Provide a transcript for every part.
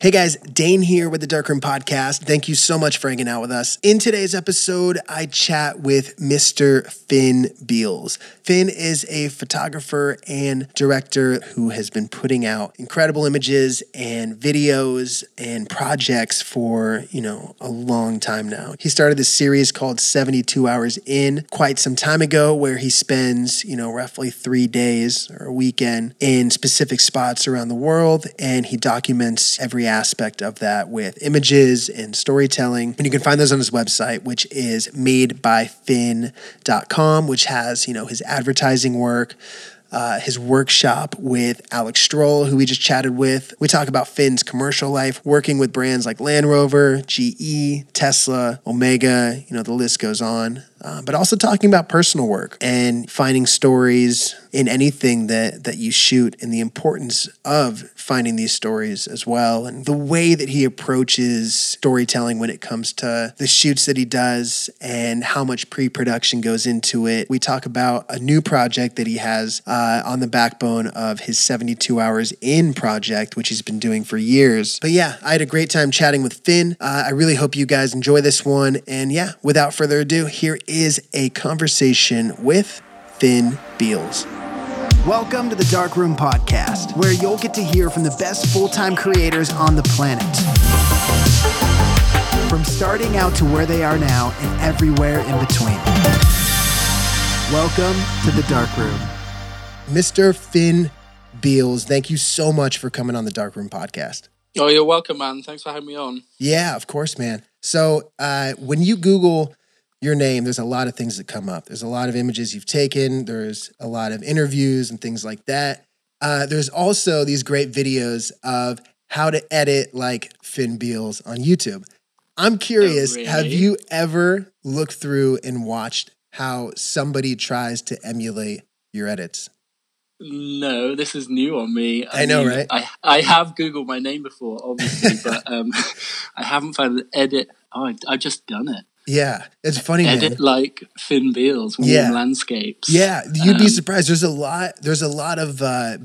Hey guys, Dane here with the Darkroom Podcast. Thank you so much for hanging out with us. In today's episode, I chat with Mr. Finn Beales. Finn is a photographer and director who has been putting out incredible images and videos and projects for, a long time now. He started this series called 72 Hours In quite some time ago, where he spends, roughly 3 days or a weekend in specific spots around the world, and he documents every aspect of that with images and storytelling. And you can find those on his website, which is madebyfinn.com, which has, his advertising work, his workshop with Alex Stroll, who we just chatted with. We talk about Finn's commercial life, working with brands like Land Rover, GE, Tesla, Omega, the list goes on. But also talking about personal work and finding stories in anything that you shoot, and the importance of finding these stories as well, and the way that he approaches storytelling when it comes to the shoots that he does and how much pre-production goes into it. We talk about a new project that he has on the backbone of his 72 Hours In project, which he's been doing for years. But yeah, I had a great time chatting with Finn. I really hope you guys enjoy this one. And yeah, without further ado, here is a conversation with Finn Beales. Welcome to the Darkroom Podcast, where you'll get to hear from the best full-time creators on the planet. From starting out to where they are now and everywhere in between. Welcome to the Darkroom. Mr. Finn Beales, thank you so much for coming on the Darkroom Podcast. Oh, you're welcome, man. Thanks for having me on. Yeah, of course, man. So when you Google your name, there's a lot of things that come up. There's a lot of images you've taken. There's a lot of interviews and things like that. There's also these great videos of how to edit like Finn Beales on YouTube. I'm curious, oh, really? Have you ever looked through and watched how somebody tries to emulate your edits? No, this is new on me. I mean, right? I have Googled my name before, obviously, but I haven't found an edit. Oh, I've just done it. Yeah, it's funny. Edit, man. Like Finn Beales, warm landscapes. Yeah, you'd be surprised. There's a lot of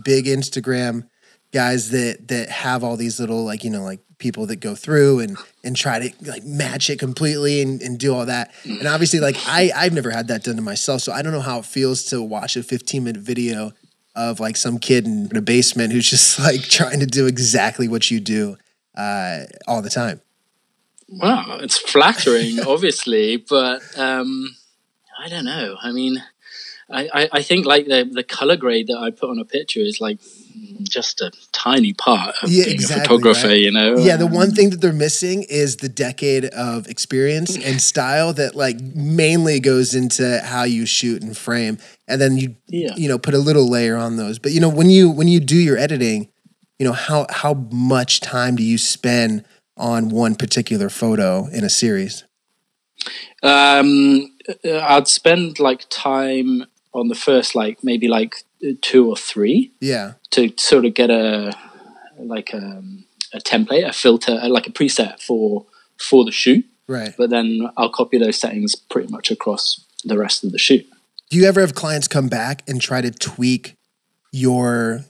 big Instagram guys that have all these little like people that go through and try to like match it completely and do all that. And obviously, like I've never had that done to myself, so I don't know how it feels to watch a 15-minute video of like some kid in a basement who's just like trying to do exactly what you do all the time. Wow, it's flattering, obviously, but I don't know. I mean, I think like the color grade that I put on a picture is like just a tiny part of being a photographer, right? Yeah, the one thing that they're missing is the decade of experience and style that like mainly goes into how you shoot and frame, and then you put a little layer on those. But when you do your editing, how much time do you spend on one particular photo in a series? I'd spend like time on the first like maybe like 2 or 3. Yeah. To sort of get a template, a filter, like a preset for the shoot. Right. But then I'll copy those settings pretty much across the rest of the shoot. Do you ever have clients come back and try to tweak your,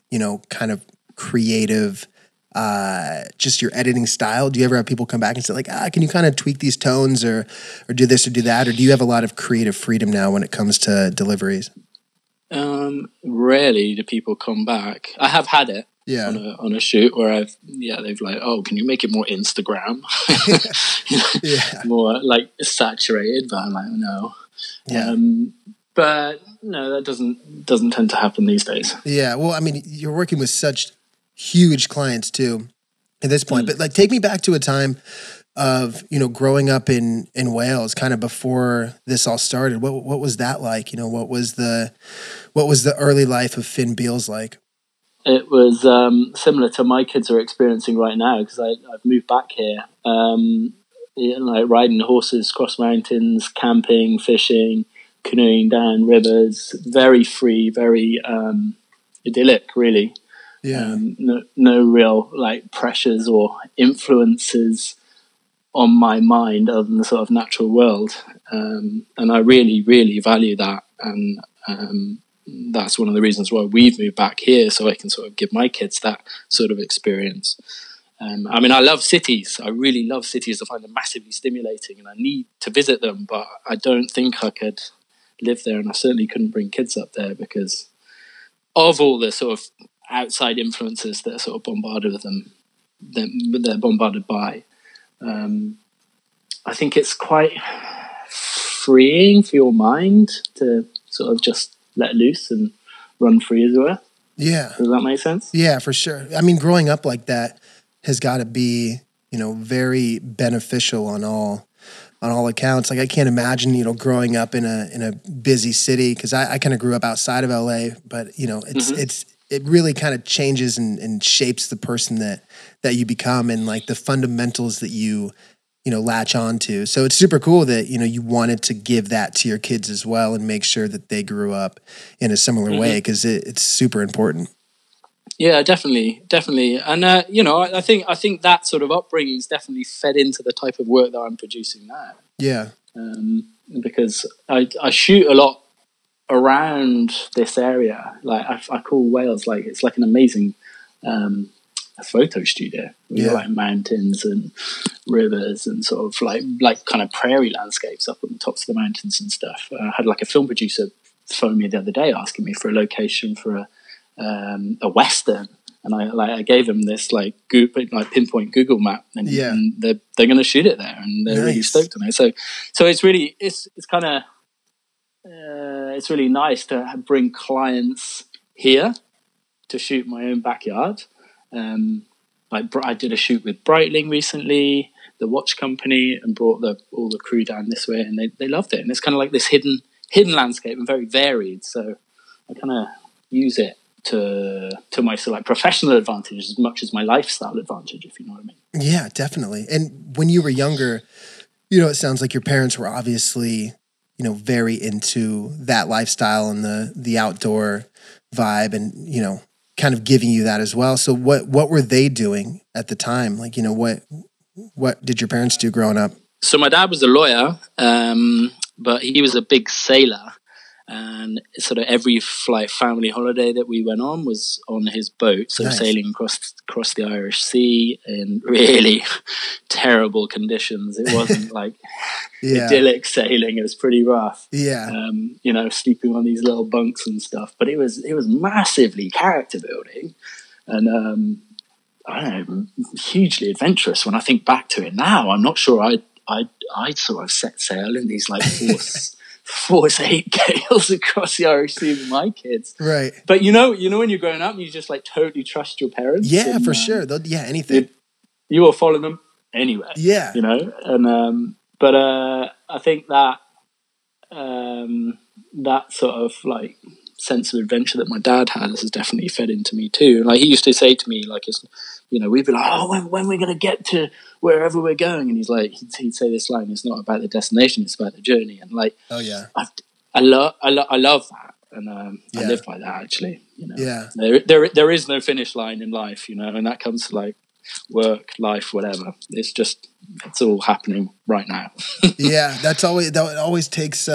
kind of creative just your editing style? Do you ever have people come back and say like, can you kind of tweak these tones or do this or do that? Or do you have a lot of creative freedom now when it comes to deliveries? Rarely do people come back. I have had it on a shoot where they've like, oh, can you make it more Instagram? More like saturated, but I'm like, no. Yeah. But no, that doesn't tend to happen these days. Yeah. Well, I mean, you're working with such huge clients too at this point, but like take me back to a time of growing up in Wales, kind of before this all started. What was that like? What was the early life of Finn Beales like? It was similar to my kids are experiencing right now, because I've moved back here. Like riding horses, cross mountains, camping, fishing, canoeing down rivers, very free, very idyllic, really. Yeah. No real like pressures or influences on my mind other than the sort of natural world. And I really, really value that. And that's one of the reasons why we've moved back here, so I can sort of give my kids that sort of experience. I mean, I love cities. I really love cities. I find them massively stimulating and I need to visit them, but I don't think I could live there, and I certainly couldn't bring kids up there because of all the sort of outside influences that are sort of bombarded with them, they're bombarded by. I think it's quite freeing for your mind to sort of just let loose and run free, as it were. Yeah. Does that make sense? Yeah, for sure. I mean, growing up like that has got to be, you know, very beneficial on all accounts. Like, I can't imagine, you know, growing up in a busy city, because I kind of grew up outside of LA, but, you know, it really kind of changes and shapes the person that you become, and like the fundamentals that you latch on to. So it's super cool that, you know, you wanted to give that to your kids as well and make sure that they grew up in a similar way, because it's super important. Yeah, definitely. And, you know, I think that sort of upbringing is definitely fed into the type of work that I'm producing now. Yeah. Because I shoot a lot around this area. Like, I call Wales, like, it's like an amazing a photo studio. Yeah. Like mountains and rivers and sort of like kind of prairie landscapes up on the tops of the mountains and stuff. I had like a film producer phone me the other day asking me for a location for a Western. And I gave him this like pinpoint Google map, and, and they're going to shoot it there, and they're really stoked on it. So it's really, it's kind of, it's really nice to bring clients here to shoot my own backyard. Like, I did a shoot with Breitling recently, the watch company, and brought all the crew down this way, and they loved it. And it's kind of like this hidden landscape and very varied. So I kind of use it to my sort of like professional advantage as much as my lifestyle advantage, if you know what I mean. Yeah, definitely. And when you were younger, you know, it sounds like your parents were obviously, you know, very into that lifestyle and the outdoor vibe, and, you know, kind of giving you that as well. So what were they doing at the time? Like, you know, what did your parents do growing up? So my dad was a lawyer, but he was a big sailor, and sort of every family holiday that we went on was on his boat. So sailing across the Irish Sea in really terrible conditions. It wasn't like idyllic sailing. It was pretty rough. Yeah. You know, sleeping on these little bunks and stuff. But it was massively character building, and I don't know, hugely adventurous. When I think back to it now, I'm not sure I'd sort of set sail in these like force 8 gales across the Irish Sea with my kids. Right. But you know when you're growing up, you just like totally trust your parents. Yeah, and, for sure. They'll, anything. You will follow them anywhere. Yeah. You know? And but I think that that sort of like sense of adventure that my dad had has definitely fed into me too. Like, he used to say to me, like, it's, you know, we'd be like, oh, when we're going to get to wherever we're going, and he's like, he'd say this line, it's not about the destination, it's about the journey. And like, oh yeah, I love that, and I live by that, actually, you know. Yeah, there is no finish line in life, you know, and that comes to like work, life, whatever. It's just, it's all happening right now. Yeah, that always takes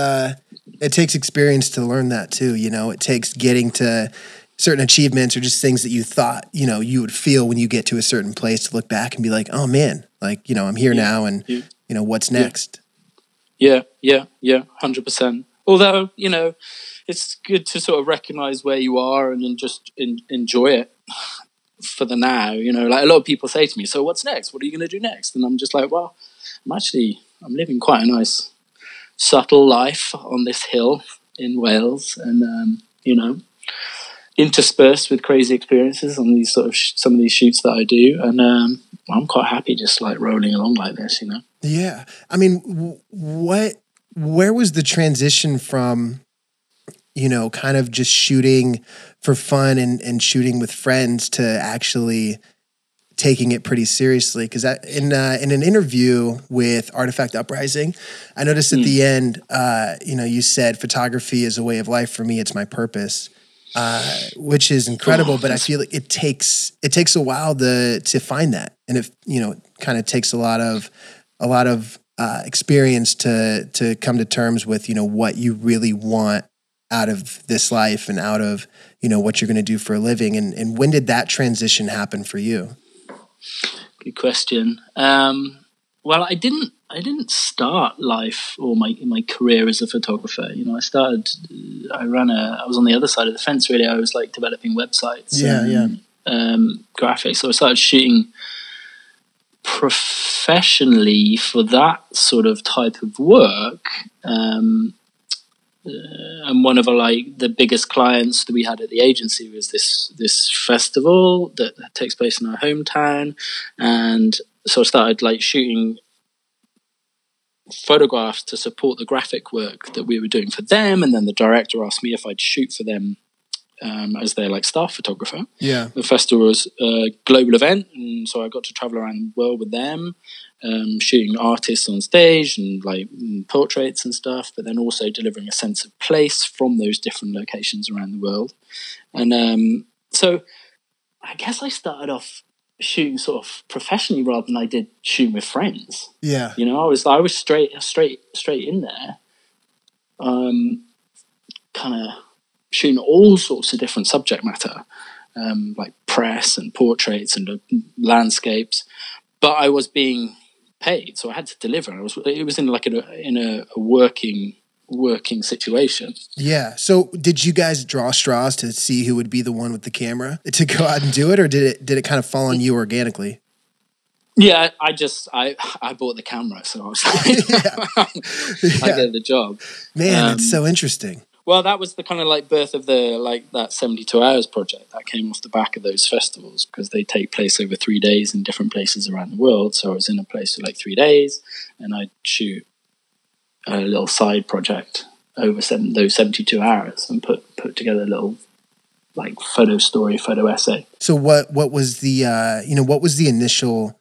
it takes experience to learn that too, you know. It takes getting to certain achievements or just things that you thought, you know, you would feel when you get to a certain place, to look back and be like, oh man, like, you know, I'm here now, and you know, what's next? Yeah, 100%. Although, you know, it's good to sort of recognize where you are and then just enjoy it for the now, you know. Like, a lot of people say to me, so what's next? What are you going to do next? And I'm just like, well, I'm living quite a nice subtle life on this hill in Wales, and you know, interspersed with crazy experiences on these sort of some of these shoots that I do, and I'm quite happy just like rolling along like this, you know. Yeah, I mean, where was the transition from, you know, kind of just shooting for fun and shooting with friends to actually taking it pretty seriously? Because in an interview with Artifact Uprising, I noticed at the end, you know, you said, photography is a way of life for me, it's my purpose, which is incredible. But I feel like it takes a while to find that, and if you know, it kind of takes a lot of experience to come to terms with, you know, what you really want out of this life and out of, you know, what you're going to do for a living. And when did that transition happen for you? Good question. Well, I didn't start life or my career as a photographer. You know, I was on the other side of the fence, really. I was like developing websites, graphics. So I started shooting professionally for that sort of type of work. And one of the biggest clients that we had at the agency was this festival that takes place in our hometown, and so I started shooting photographs to support the graphic work that we were doing for them. And then the director asked me if I'd shoot for them as their staff photographer. Yeah, the festival was a global event, and so I got to travel around the world with them, shooting artists on stage and portraits and stuff, but then also delivering a sense of place from those different locations around the world. And so I guess I started off shooting sort of professionally rather than I did shooting with friends. Yeah, you know, I was straight in there, kind of shooting all sorts of different subject matter, like press and portraits and landscapes. But I was being paid, so I had to deliver. It was in a working situation. Yeah. So did you guys draw straws to see who would be the one with the camera to go out and do it, or did it kind of fall on you organically? Yeah, I bought the camera, so I was I did the job. Man, it's so interesting. Well, that was the kind of birth of that 72 Hours project that came off the back of those festivals, because they take place over 3 days in different places around the world. So I was in a place for 3 days, and I'd shoot a little side project over those 72 hours and put together a little photo story, photo essay. So what was the what was the initial,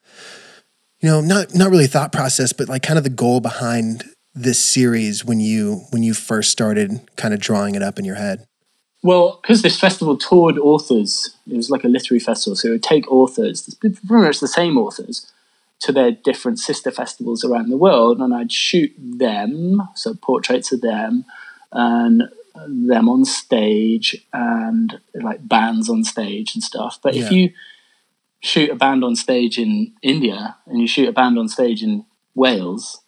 not really thought process, but kind of the goal behind this series when you first started kind of drawing it up in your head? Well, because this festival toured authors, it was like a literary festival, so it would take authors, pretty much the same authors, to their different sister festivals around the world, and I'd shoot them, so portraits of them, and them on stage, and bands on stage and stuff. But if you shoot a band on stage in India and you shoot a band on stage in Wales,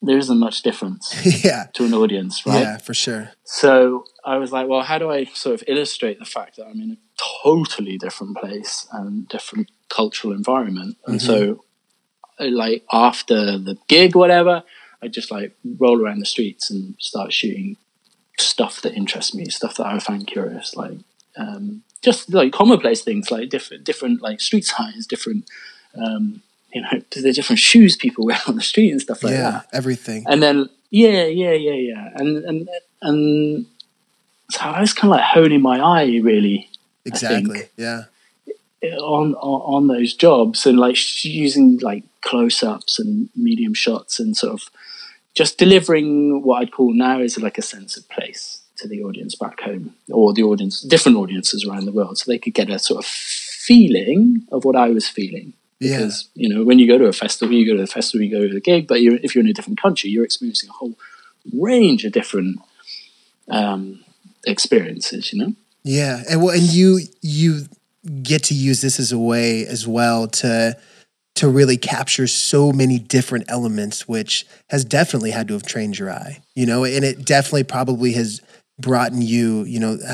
there isn't much difference to an audience, right? Yeah, for sure. So I was like, well, how do I sort of illustrate the fact that I'm in a totally different place and different cultural environment? And so after the gig, whatever, I just roll around the streets and start shooting stuff that interests me, stuff that I find curious, just commonplace things, different street signs, different the different shoes people wear on the street and stuff that, everything. And then and so I was kind of honing my eye, really. Exactly. I think, on those jobs, and using close-ups and medium shots, and sort of just delivering what I'd call now is a sense of place to the audience back home, or the audience, different audiences around the world, so they could get a sort of feeling of what I was feeling. Because when you go to a festival, you go to the gig, but if you're in a different country, you're experiencing a whole range of different experiences. Yeah, and you get to use this as a way as well to really capture so many different elements, which has definitely had to have trained your eye, and it definitely probably has brought in you,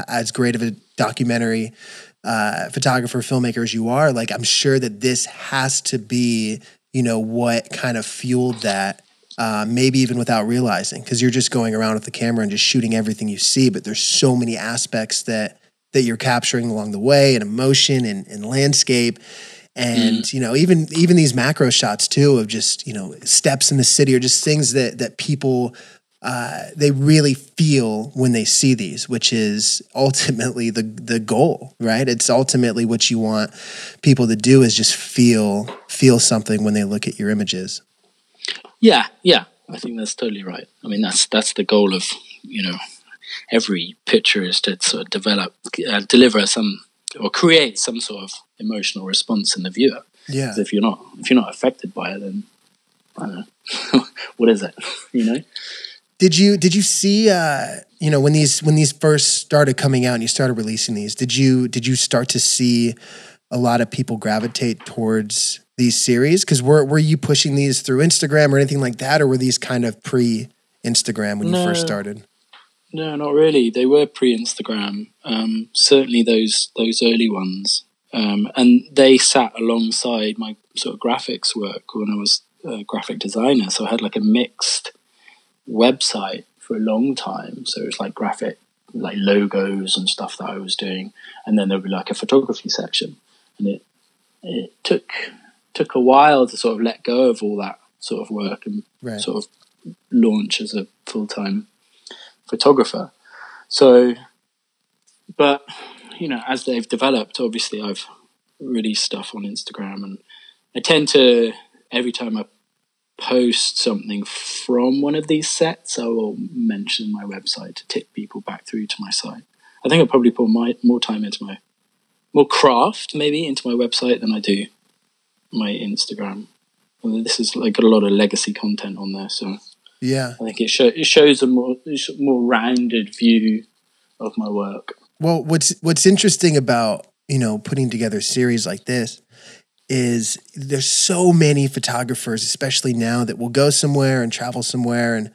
as great of a documentary photographer, filmmaker as you are, I'm sure that this has to be, what kind of fueled that, maybe even without realizing, because you're just going around with the camera and just shooting everything you see, but there's so many aspects that you're capturing along the way, and emotion and landscape. And, even these macro shots too, of just, steps in the city, or just things that people, they really feel when they see these, which is ultimately the goal, right? It's ultimately what you want people to do, is just feel something when they look at your images. Yeah. I think that's totally right. I mean, that's the goal of, every picture, is to sort of deliver some, or create some sort of emotional response in the viewer. Yeah. Because if you're not affected by it, then I don't know. What is it? Did you see, when these first started coming out and you started releasing these, did you start to see a lot of people gravitate towards these series? Because were you pushing these through Instagram or anything like that, or were these kind of pre-Instagram when you first started? No, not really. They were pre-Instagram. Certainly those early ones, and they sat alongside my sort of graphics work when I was a graphic designer. So I had like a mixed website for a long time. So it was like graphic, like logos and stuff that I was doing, and then there'd be like a photography section, and it took a while to sort of let go of all that sort of work and sort of launch as a full-time photographer. So, but you know, as they've developed, obviously I've released stuff on Instagram, and I tend to, every time I post something from one of these sets, I will mention my website to tip people back through to my site. I think I probably put more time into my, more craft maybe into my website than I do my Instagram. And this is like got a lot of legacy content on there, so yeah, I think it shows a more rounded view of my work. Well, what's interesting about, you know, putting together series like this is there's so many photographers, especially now, that will go somewhere and travel somewhere and,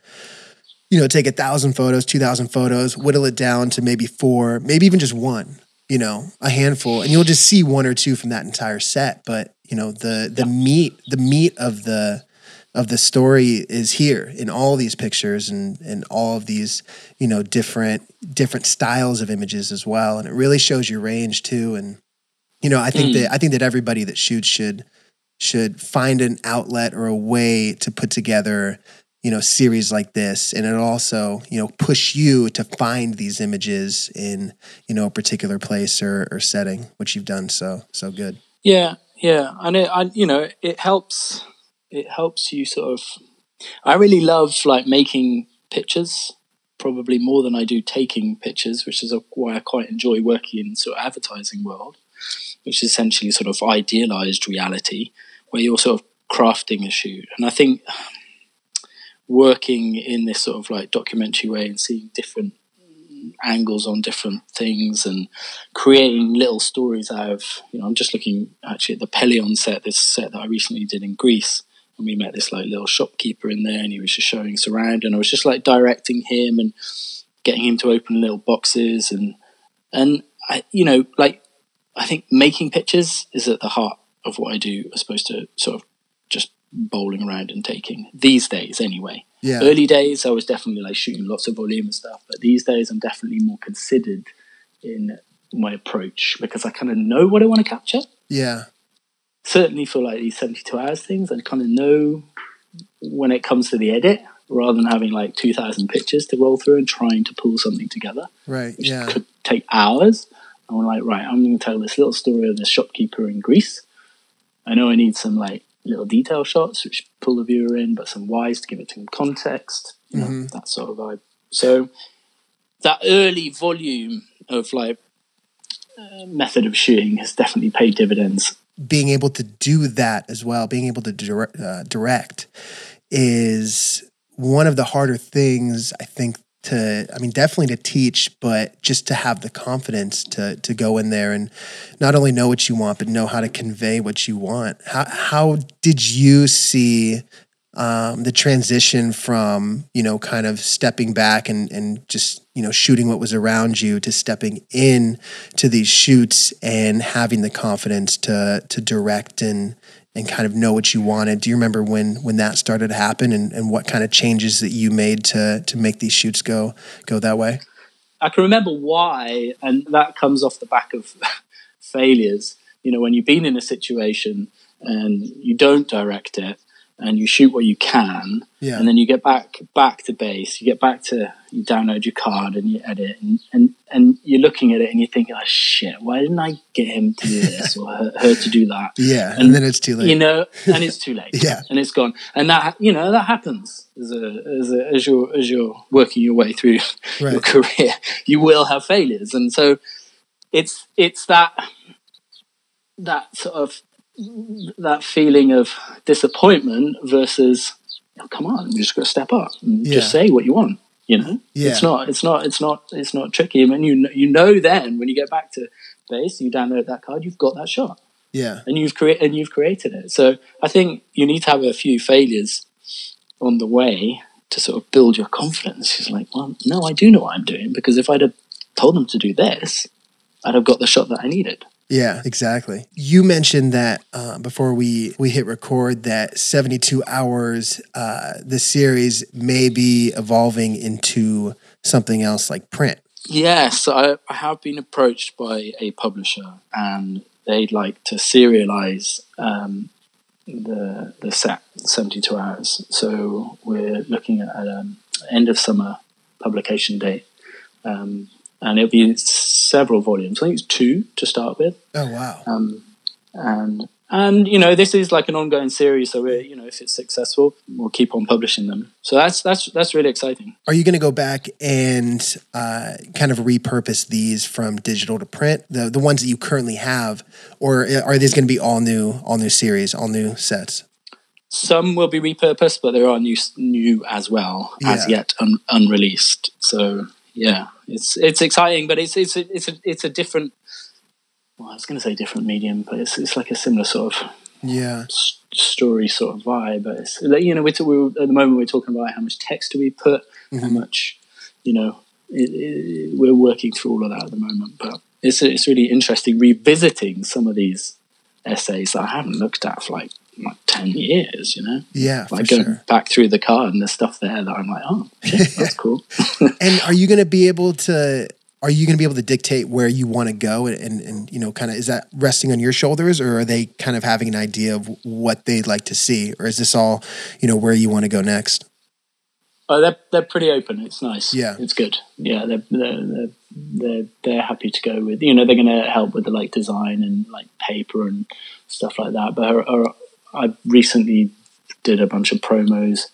you know, take 1,000 photos, 2,000 photos, whittle it down to maybe 4, maybe even just one, you know, a handful, and you'll just see 1 or 2 from that entire set. But, you know, the meat of the story is here in all these pictures and all of these, you know, different styles of images as well. And it really shows your range too. And, you know, I think that everybody that shoots should find an outlet or a way to put together, you know, series like this, and it also, you know, push you to find these images in, you know, a particular place or setting, which you've done so good. Yeah, and it helps you sort of. I really love like making pictures, probably more than I do taking pictures, which is why I quite enjoy working in sort of advertising world, which is essentially sort of idealized reality where you're sort of crafting a shoot. And I think working in this sort of like documentary way and seeing different angles on different things and creating little stories out of, you know, I'm just looking actually at the Pelion set, this set that I recently did in Greece. And we met this like little shopkeeper in there, and he was just showing us around, and I was just like directing him and getting him to open little boxes. And I, you know, like, I think making pictures is at the heart of what I do, as opposed to sort of just bowling around and taking these days anyway. Yeah. Early days, I was definitely like shooting lots of volume and stuff, but these days I'm definitely more considered in my approach because I kind of know what I want to capture. Yeah. Certainly for like these 72 hours things, I kind of know when it comes to the edit, rather than having like 2,000 pictures to roll through and trying to pull something together. Right. Which could take hours. I'm like, right, I'm going to tell this little story of this shopkeeper in Greece. I know I need some like little detail shots which pull the viewer in, but some whys to give it some context, you know, that sort of vibe. So that early volume of like method of shooting has definitely paid dividends. Being able to do that as well, being able to direct is one of the harder things, I think, definitely to teach, but just to have the confidence to go in there and not only know what you want, but know how to convey what you want. How did you see the transition from, you know, kind of stepping back and just, you know, shooting what was around you to stepping in to these shoots and having the confidence to direct and kind of know what you wanted? Do you remember when that started to happen and what kind of changes that you made to make these shoots go that way? I can remember why, and that comes off the back of failures. You know, when you've been in a situation and you don't direct it and you shoot what you can, and then you get back to base, you download your card and you edit and you're looking at it and you think, oh shit, why didn't I get him to do this or her to do that? Yeah, and then it's too late. You know, and it's too late. Yeah. And it's gone. And that, you know, that happens as you're working your way through your career. You will have failures. And so it's that sort of, that feeling of disappointment versus, oh, come on, you just got to step up and just say what you want. You know, it's not tricky. I mean, you know, then when you get back to base, you download that card, you've got that shot. Yeah. And you've created it. So I think you need to have a few failures on the way to sort of build your confidence. It's like, well, no, I do know what I'm doing, because if I'd have told them to do this, I'd have got the shot that I needed. Yeah, exactly. You mentioned that before we hit record that 72 Hours, the series, may be evolving into something else like print. Yes, I have been approached by a publisher, and they'd like to serialize the set 72 Hours. So we're looking at end of summer publication date. And it'll be several volumes. I think it's 2 to start with. Oh, wow. And you know, this is like an ongoing series. So we're, you know, if it's successful, we'll keep on publishing them. So that's really exciting. Are you going to go back and kind of repurpose these from digital to print, the ones that you currently have, or are these going to be all new series, all new sets? Some will be repurposed, but there are new as well, yeah, as yet unreleased. So yeah, it's exciting, but it's a different. Well, I was going to say different medium, but it's like a similar sort of story sort of vibe. But it's, you know, we're at the moment we're talking about how much text do we put, mm-hmm. how much, you know, we're working through all of that at the moment. But it's really interesting revisiting some of these essays that I haven't looked at for like 10 years, you know? Yeah, like going back through the car and there's stuff there that I'm like, oh, shit, that's cool. And are you going to be able to... Are you going to be able to dictate where you want to go and you know, kind of, is that resting on your shoulders, or are they kind of having an idea of what they'd like to see? Or is this all, you know, where you want to go next? Oh, they're pretty open. It's nice. Yeah. It's good. Yeah. They're happy to go with, you know, they're going to help with the like design and like paper and stuff like that. But I recently did a bunch of promos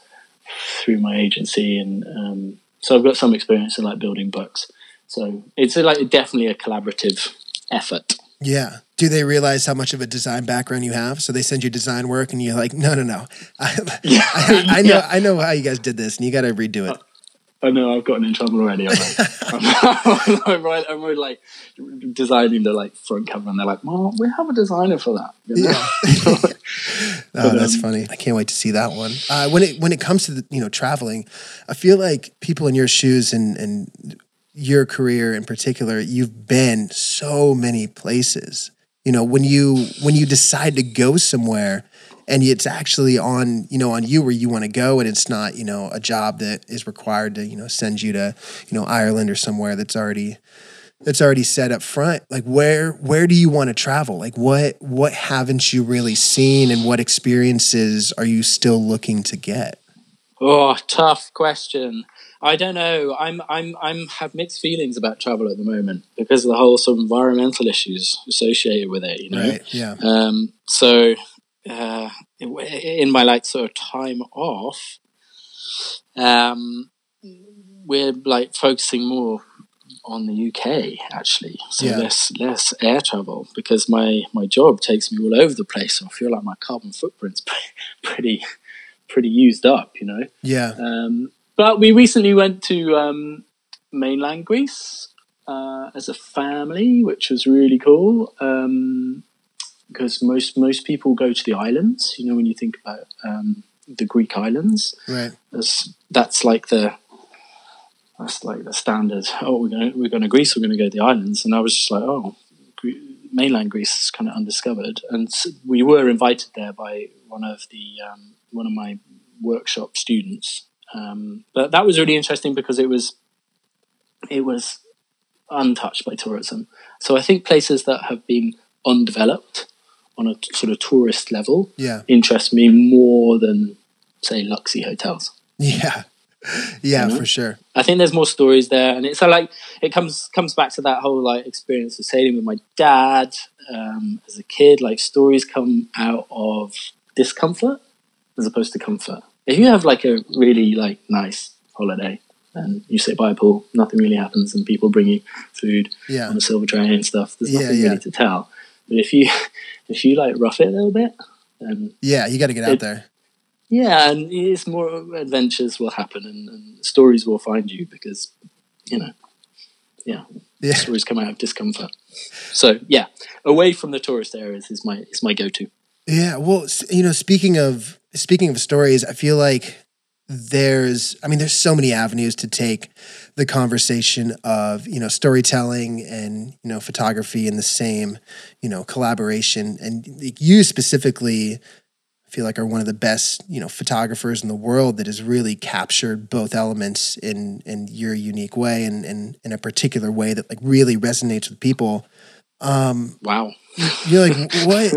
through my agency. And so I've got some experience in like building books. So it's like definitely a collaborative effort. Yeah. Do they realize how much of a design background you have? So they send you design work and you're like, no. I know how you guys did this and you got to redo it. I know, I've gotten in trouble already. I'm like, I'm like designing the like front cover and they're like, well, we have a designer for that. You know? Yeah. Oh, that's funny. I can't wait to see that one. When it comes to, you know, traveling, I feel like people in your shoes and your career in particular, you've been so many places. You know, when you decide to go somewhere and it's actually on, you know, on you where you want to go, and it's not, you know, a job that is required to, you know, send you to, you know, Ireland or somewhere that's already set up front. Like where do you want to travel? Like what haven't you really seen, and what experiences are you still looking to get? Oh, tough question. I don't know. I'm have mixed feelings about travel at the moment because of the whole sort of environmental issues associated with it, you know? Right, yeah. So in my like sort of time off, we're like focusing more on the UK actually. So less air travel, because my job takes me all over the place. So I feel like my carbon footprint's pretty used up, you know? Yeah. But we recently went to mainland Greece as a family, which was really cool, because most people go to the islands. You know, when you think about the Greek islands, right? That's like the standard. Oh, we're going to Greece. We're going to go to the islands, and I was just like, oh, mainland Greece is kind of undiscovered. And so we were invited there by one of my workshop students. But that was really interesting because it was untouched by tourism. So I think places that have been undeveloped on a sort of tourist level interest me more than, say, Luxy hotels. Yeah. Yeah, you know? For sure. I think there's more stories there. And it's like, it comes back to that whole like experience of sailing with my dad as a kid. Like stories come out of discomfort as opposed to comfort. If you have like a really like nice holiday and you sit by a pool, nothing really happens, and people bring you food on a silver tray and stuff, there's nothing really to tell. But if you like rough it a little bit, then you got to get out there. Yeah, and it's more adventures will happen and stories will find you, because you know yeah. Stories come out of discomfort. So yeah, away from the tourist areas is my go-to. Yeah, well, you know, speaking of stories, I feel like there's so many avenues to take the conversation of, you know, storytelling and, you know, photography in the same, you know, collaboration. And you specifically, I feel like, are one of the best, you know, photographers in the world that has really captured both elements in your unique way and in a particular way that like really resonates with people. Wow. You're like, what?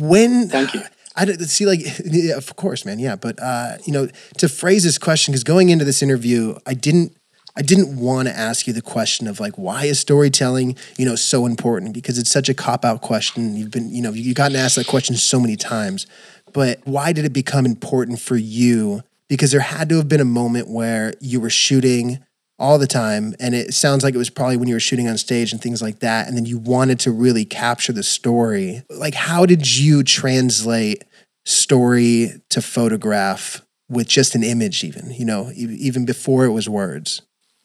When? Thank you. I see, like, yeah, of course, man. Yeah. But, you know, to phrase this question, because going into this interview, I didn't want to ask you the question of like, why is storytelling, you know, so important? Because it's such a cop-out question. You've been, you know, you've gotten asked that question so many times, but why did it become important for you? Because there had to have been a moment where you were shooting all the time. And it sounds like it was probably when you were shooting on stage and things like that. And then you wanted to really capture the story. Like, how did you translate story to photograph with just an image even, you know, even before it was words?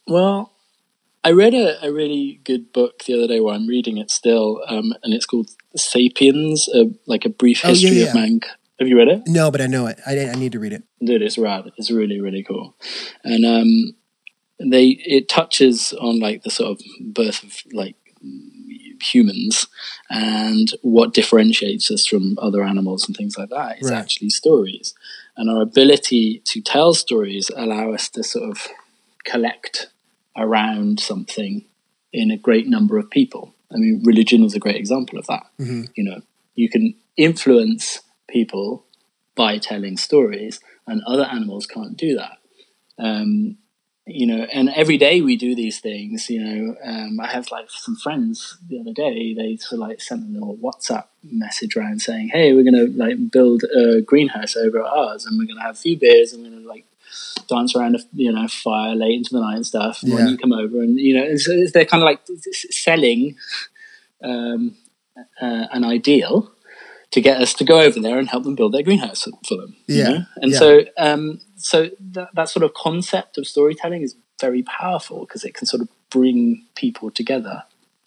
Well, I read a really good book the other day, where I'm reading it still. And it's called Sapiens, like a brief history of mankind. Have you read it? No, but I know it. I need to read it. Dude, it's rad. It's really, really cool. And, it touches on like the sort of birth of like humans and what differentiates us from other animals and things like that is actually stories, and our ability to tell stories allow us to sort of collect around something in a great number of people. I mean, religion is a great example of that. Mm-hmm. You know, you can influence people by telling stories, and other animals can't do that. You know, and every day we do these things, you know. I have like some friends the other day, they sort of like sent a little WhatsApp message around saying, hey, we're going to like build a greenhouse over at ours, and we're going to have a few beers, and we're going to like dance around a, you know, fire late into the night and stuff. And when you come over, and, you know, it's, they're kind of like selling an ideal to get us to go over there and help them build their greenhouse for them. Yeah. You know? And so that sort of concept of storytelling is very powerful, because it can sort of bring people together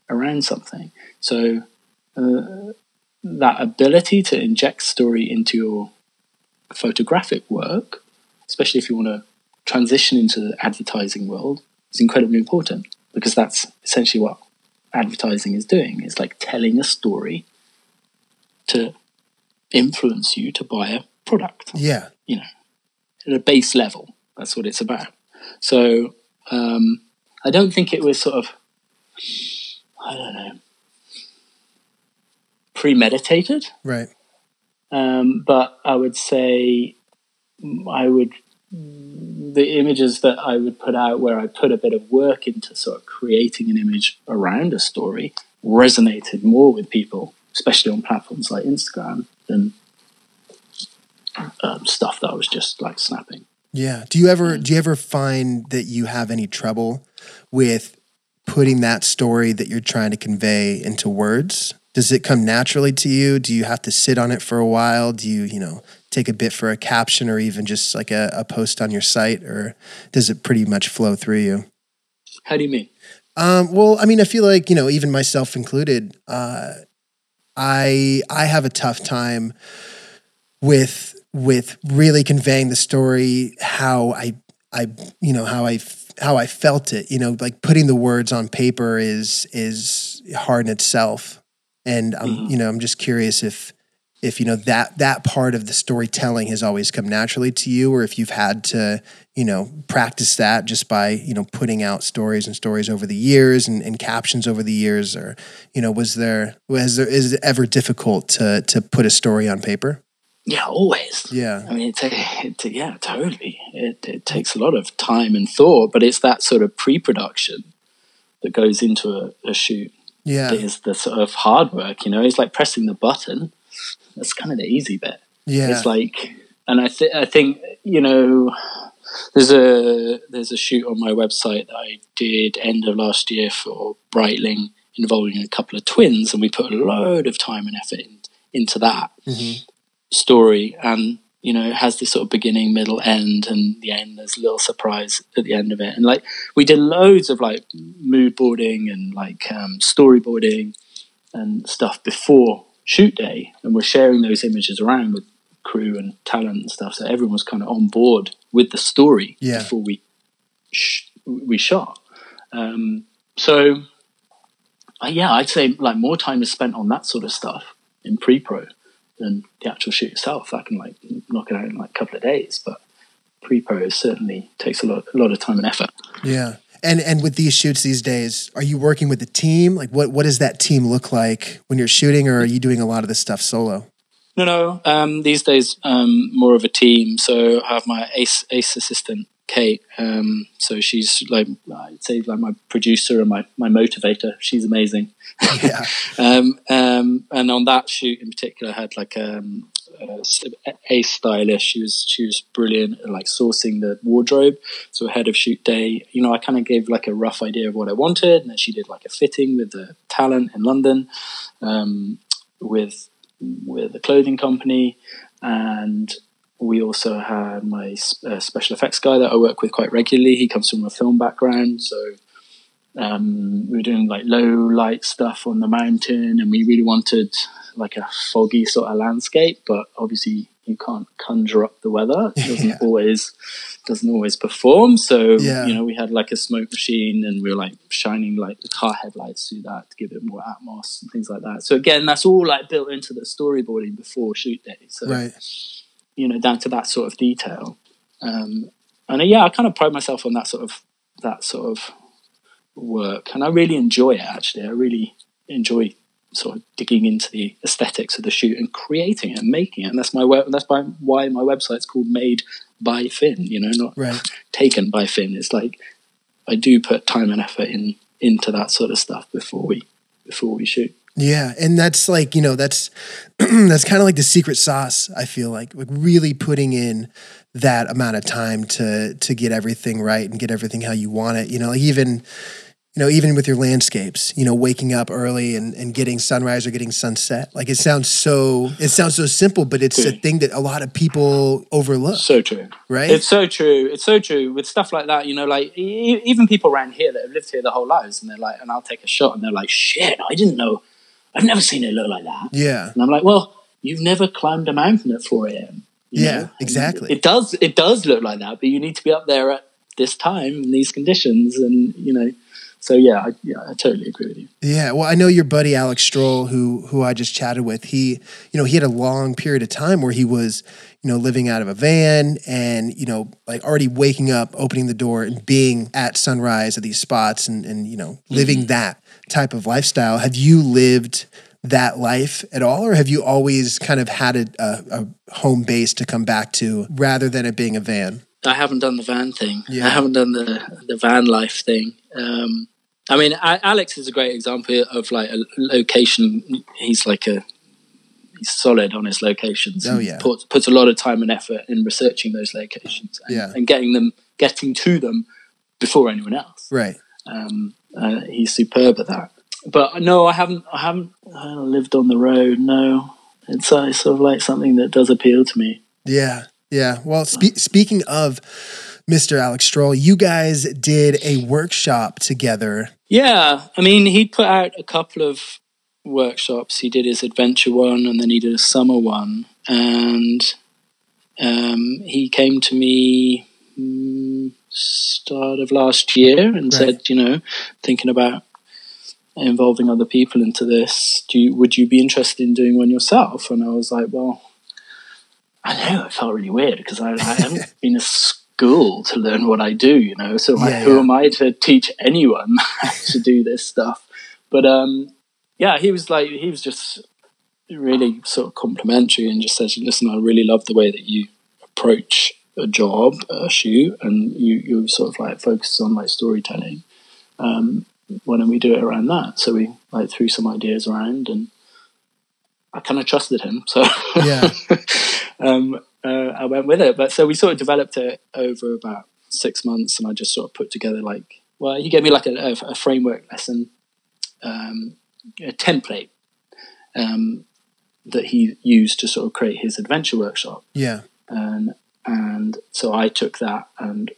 around something. So that ability to inject story into your photographic work, especially if you want to transition into the advertising world, is incredibly important, because that's essentially what advertising is doing. It's like telling a story to influence you to buy a product. Yeah. You know, at a base level, that's what it's about. So I don't think it was sort of, I don't know, premeditated. Right. But I would say the images that I would put out, where I put a bit of work into sort of creating an image around a story, resonated more with people, especially on platforms like Instagram, than stuff that I was just like snapping. Yeah. Do you ever find that you have any trouble with putting that story that you're trying to convey into words? Does it come naturally to you? Do you have to sit on it for a while? Do you, you know, take a bit for a caption, or even just like a post on your site, or does it pretty much flow through you? How do you mean? Well, I mean, I feel like, you know, even myself included, I have a tough time with really conveying the story, how I felt it, you know, like putting the words on paper is hard in itself. And I'm just curious if, you know, that part of the storytelling has always come naturally to you, or if you've had to, you know, practice that just by, you know, putting out stories and stories over the years and captions over the years, or, you know, is it ever difficult to put a story on paper? Yeah, always. Yeah. I mean, totally. It takes a lot of time and thought, but it's that sort of pre-production that goes into a shoot. Yeah. That is the sort of hard work, you know. It's like pressing the button. That's kind of the easy bit. Yeah. It's like, and I think, you know, there's a shoot on my website that I did end of last year for Breitling, involving a couple of twins, and we put a load of time and effort into that. Mm-hmm. Story, and you know, has this sort of beginning, middle, end, and the end, there's a little surprise at the end of it. And like, we did loads of like mood boarding and like storyboarding and stuff before shoot day, and we're sharing those images around with crew and talent and stuff, so everyone was kind of on board with the story before we shot. So I'd say like more time is spent on that sort of stuff in pre-pro than the actual shoot itself. I can like knock it out in like a couple of days, but pre-pro certainly takes a lot of time and effort. Yeah. And with these shoots these days, are you working with a team? Like what does that team look like when you're shooting, or are you doing a lot of this stuff solo? No. These days, more of a team. So I have my ace assistant, Kate. So she's like, I'd say like my producer and my motivator. She's amazing. Yeah. And on that shoot in particular, I had like a stylist. She was brilliant at like sourcing the wardrobe. So ahead of shoot day, you know, I kind of gave like a rough idea of what I wanted, and then she did like a fitting with the talent in London, with a clothing company. And we also had my special effects guy that I work with quite regularly. He comes from a film background, so we were doing like low light stuff on the mountain, and we really wanted like a foggy sort of landscape, but obviously you can't conjure up the weather. It doesn't always perform. So you know, we had like a smoke machine, and we were like shining like the car headlights through that to give it more atmos and things like that. So again, that's all like built into the storyboarding before shoot day. So you know, down to that sort of detail. I kind of pride myself on that sort of work, and I really enjoy it. Actually, I really enjoy sort of digging into the aesthetics of the shoot and creating it and making it. And that's my why my website's called Made by Finn, you know, not Taken by Finn. It's like I do put time and effort into that sort of stuff before we shoot. Yeah. And that's like, you know, that's that's kind of like the secret sauce, I feel like really putting in that amount of time to get everything right and get everything how you want it. You know, like even with your landscapes, you know, waking up early and getting sunrise or getting sunset. Like it sounds so simple, but it's a thing that a lot of people overlook. So true. Right? It's so true. It's so true. With stuff like that, you know, like even people around here that have lived here their whole lives, and they're like, and I'll take a shot, and they're like, shit, I didn't know. I've never seen it look like that. Yeah. And I'm like, well, you've never climbed a mountain at 4 a.m. Yeah, know? Exactly. And it does look like that, but you need to be up there at this time in these conditions, and, you know, so I totally agree with you. Yeah, well, I know your buddy Alex Stroll, who I just chatted with. He had a long period of time where he was, you know, living out of a van and, you know, like already waking up, opening the door, and being at sunrise at these spots, and you know, living that type of lifestyle. Have you lived that life at all, or have you always kind of had a home base to come back to rather than it being a van? I haven't done the van thing. Yeah. I haven't done the van life thing. I mean, Alex is a great example of like a location. He's like he's solid on his locations. Oh yeah, puts a lot of time and effort in researching those locations and getting to them before anyone else. Right. He's superb at that. But no, I haven't lived on the road. No, it's sort of like something that does appeal to me. Yeah. Yeah. Well, speaking of Mr. Alex Stroll, you guys did a workshop together. Yeah. I mean, he put out a couple of workshops. He did his adventure one, and then he did a summer one. And he came to me start of last year and said, you know, thinking about involving other people into this, would you be interested in doing one yourself? And I was like, well, I know, it felt really weird because I haven't been to school to learn what I do, you know, so who am I to teach anyone to do this stuff? But he was just really sort of complimentary and just said, listen, I really love the way that you approach a job, a shoot, and you sort of like focus on like storytelling. Why don't we do it around that? So we like threw some ideas around, and I kind of trusted him, so I went with it. But so we sort of developed it over about 6 months, and I just sort of put together like, well, he gave me like a framework lesson, a template that he used to sort of create his adventure workshop. Yeah. And so I took that and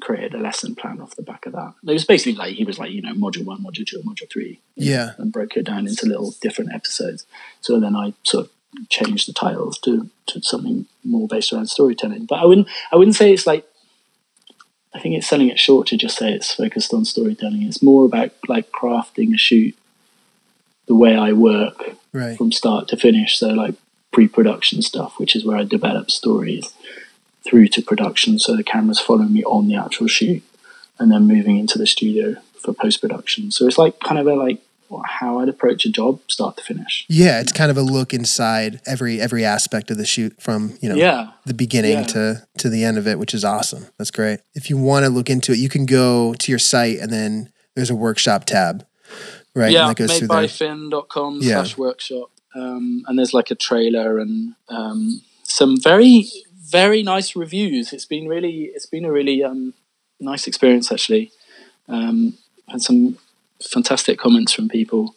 created a lesson plan off the back of that. It was basically like, he was like, you know, module one, module two, module three. Yeah. And broke it down into little different episodes. So then I sort of changed the titles to something more based around storytelling. But I wouldn't say it's like, I think it's selling it short to just say it's focused on storytelling. It's more about like crafting a shoot the way I work from start to finish. So like pre-production stuff, which is where I develop stories, through to production, so the camera's following me on the actual shoot, and then moving into the studio for post-production. So it's like kind of a like how I'd approach a job start to finish. Yeah, it's kind of a look inside every aspect of the shoot from, you know, the beginning to the end of it, which is awesome. That's great. If you want to look into it, you can go to your site and then there's a workshop tab, right? Yeah, madebyfinn.com /workshop. And there's like a trailer and some very, very nice reviews. It's been a really nice experience, actually. Had some fantastic comments from people,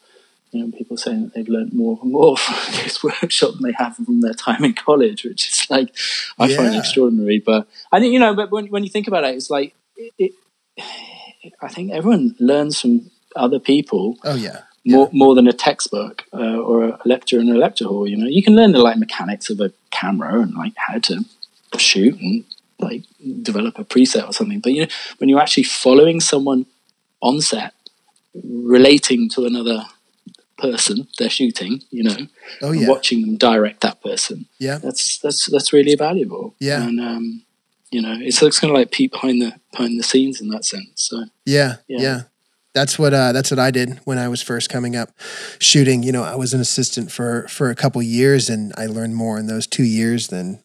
you know, people saying that they've learned more from this workshop than they have from their time in college, which is like, I find extraordinary. But I think, you know, but when you think about it, it's like, I think everyone learns from other people. Oh yeah. More than a textbook or a lecture in a lecture hall. You know, you can learn the like mechanics of a camera and like how to shoot and like develop a preset or something. But you know, when you're actually following someone on set, relating to another person they're shooting, you know, and watching them direct that person, that's really valuable. Yeah, and you know, it's kind of like peep behind the scenes in that sense. So yeah. That's what I did when I was first coming up shooting. You know, I was an assistant for a couple years, and I learned more in those 2 years than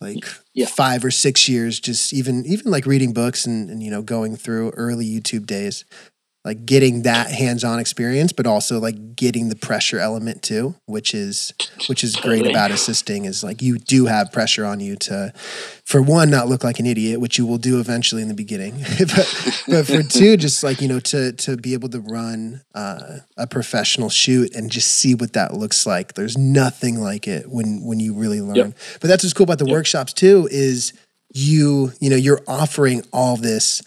5 or 6 years. Just even like reading books and you know, going through early YouTube days, like getting that hands-on experience, but also like getting the pressure element too, which is great about assisting, is like you do have pressure on you to, for one, not look like an idiot, which you will do eventually in the beginning, but for two, just like, you know, to be able to run a professional shoot and just see what that looks like. There's nothing like it when you really learn. Yep. But that's what's cool about the workshops too, is you know, you're offering all this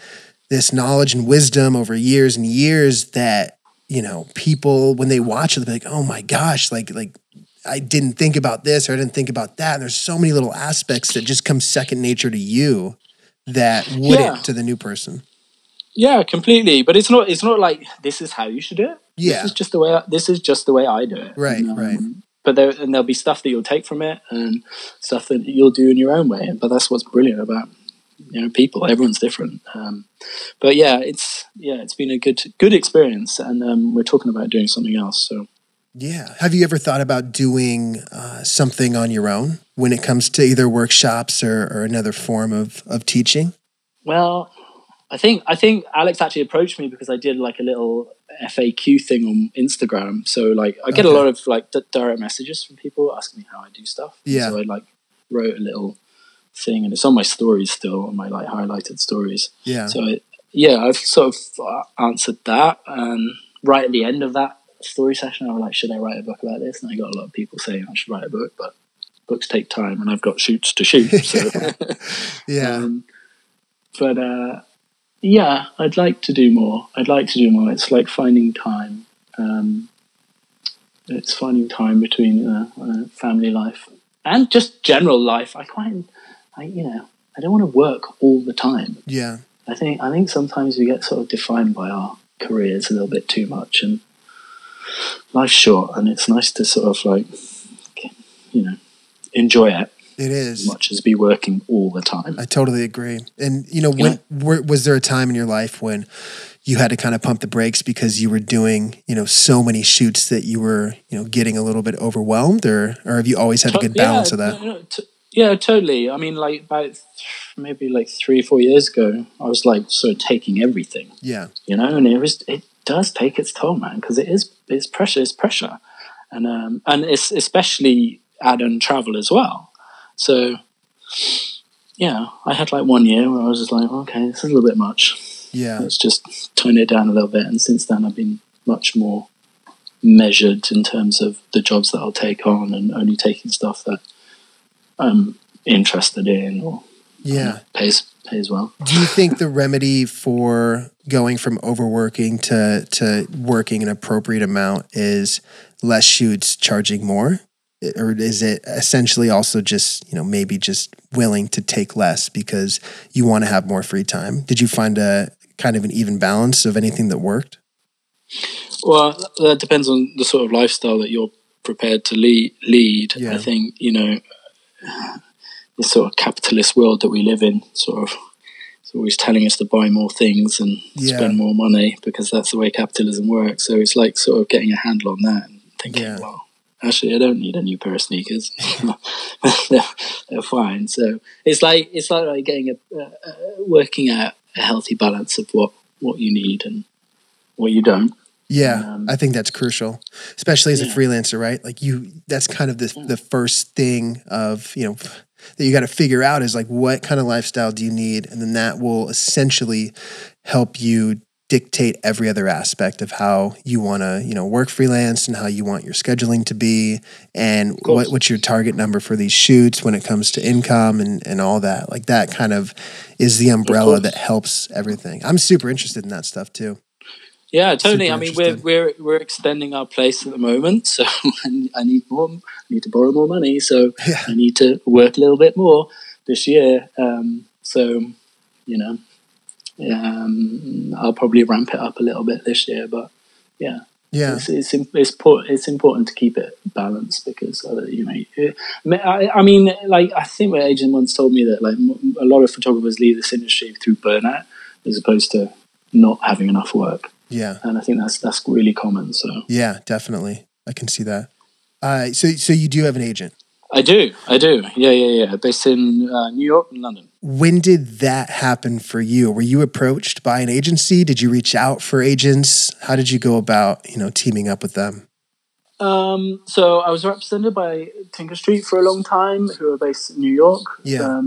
knowledge and wisdom over years and years that, you know, people, when they watch it, they'll be like, oh my gosh, like I didn't think about this or I didn't think about that. And there's so many little aspects that just come second nature to you that wouldn't to the new person. Yeah, completely. But it's not like, this is how you should do it. Yeah. This is just the way I do it. Right, right. But there'll be stuff that you'll take from it and stuff that you'll do in your own way. But that's what's brilliant about, you know, people. Everyone's different, but it's been a good experience, and we're talking about doing something else. So, yeah, have you ever thought about doing something on your own when it comes to either workshops or another form of teaching? Well, I think Alex actually approached me because I did like a little FAQ thing on Instagram. So like I get a lot of like direct messages from people asking me how I do stuff. Yeah, so I like wrote a little thing, and it's on my stories still, on my like highlighted stories. Yeah. So I've sort of answered that, and right at the end of that story session, I was like, should I write a book about this? And I got a lot of people saying I should write a book, but books take time, and I've got shoots to shoot. So yeah. But I'd like to do more. It's like finding time. It's finding time between family life and just general life. I don't want to work all the time. Yeah. I think sometimes we get sort of defined by our careers a little bit too much, and life's short, and it's nice to sort of like, you know, enjoy it. It is. As much as be working all the time. I totally agree. And, you know, was there a time in your life when you had to kind of pump the brakes because you were doing, you know, so many shoots that you were, you know, getting a little bit overwhelmed, or have you always had a good balance of that? Yeah, totally. I mean, like about maybe like 3 or 4 years ago, I was like sort of taking everything. Yeah, you know, and it does take its toll, man, because it's pressure, and it's especially add on travel as well. So yeah, I had like 1 year where I was just like, okay, this is a little bit much. Yeah, let's just tone it down a little bit. And since then, I've been much more measured in terms of the jobs that I'll take on, and only taking stuff that I'm interested in, or pays well. Do you think the remedy for going from overworking to working an appropriate amount is less shoots charging more? Or is it essentially also just, you know, maybe just willing to take less because you want to have more free time? Did you find a kind of an even balance of anything that worked? Well, that depends on the sort of lifestyle that you're prepared to lead. Yeah. I think, you know, the sort of capitalist world that we live in sort of is always telling us to buy more things and spend more money because that's the way capitalism works. So it's like sort of getting a handle on that and thinking, well, actually, I don't need a new pair of sneakers. they're fine. So it's like getting working out a healthy balance of what you need and what you don't. Yeah, I think that's crucial, especially as a freelancer, right? Like that's kind of the first thing of, you know, that you got to figure out is like what kind of lifestyle do you need, and then that will essentially help you dictate every other aspect of how you want to, you know, work freelance and how you want your scheduling to be, and what's your target number for these shoots when it comes to income and all that. Like that kind of is the umbrella that helps everything. I'm super interested in that stuff too. Yeah, totally. I mean, we're extending our place at the moment, so I need to borrow more money, so I need to work a little bit more this year. So, you know, I'll probably ramp it up a little bit this year, but it's important to keep it balanced because you know, I mean, like I think my agent once told me that like a lot of photographers leave this industry through burnout as opposed to not having enough work. Yeah. And I think that's really common. So yeah, definitely. I can see that. So you do have an agent? I do. Yeah. Based in New York and London. When did that happen for you? Were you approached by an agency? Did you reach out for agents? How did you go about, you know, teaming up with them? So I was represented by Tinker Street for a long time, who are based in New York. Yeah.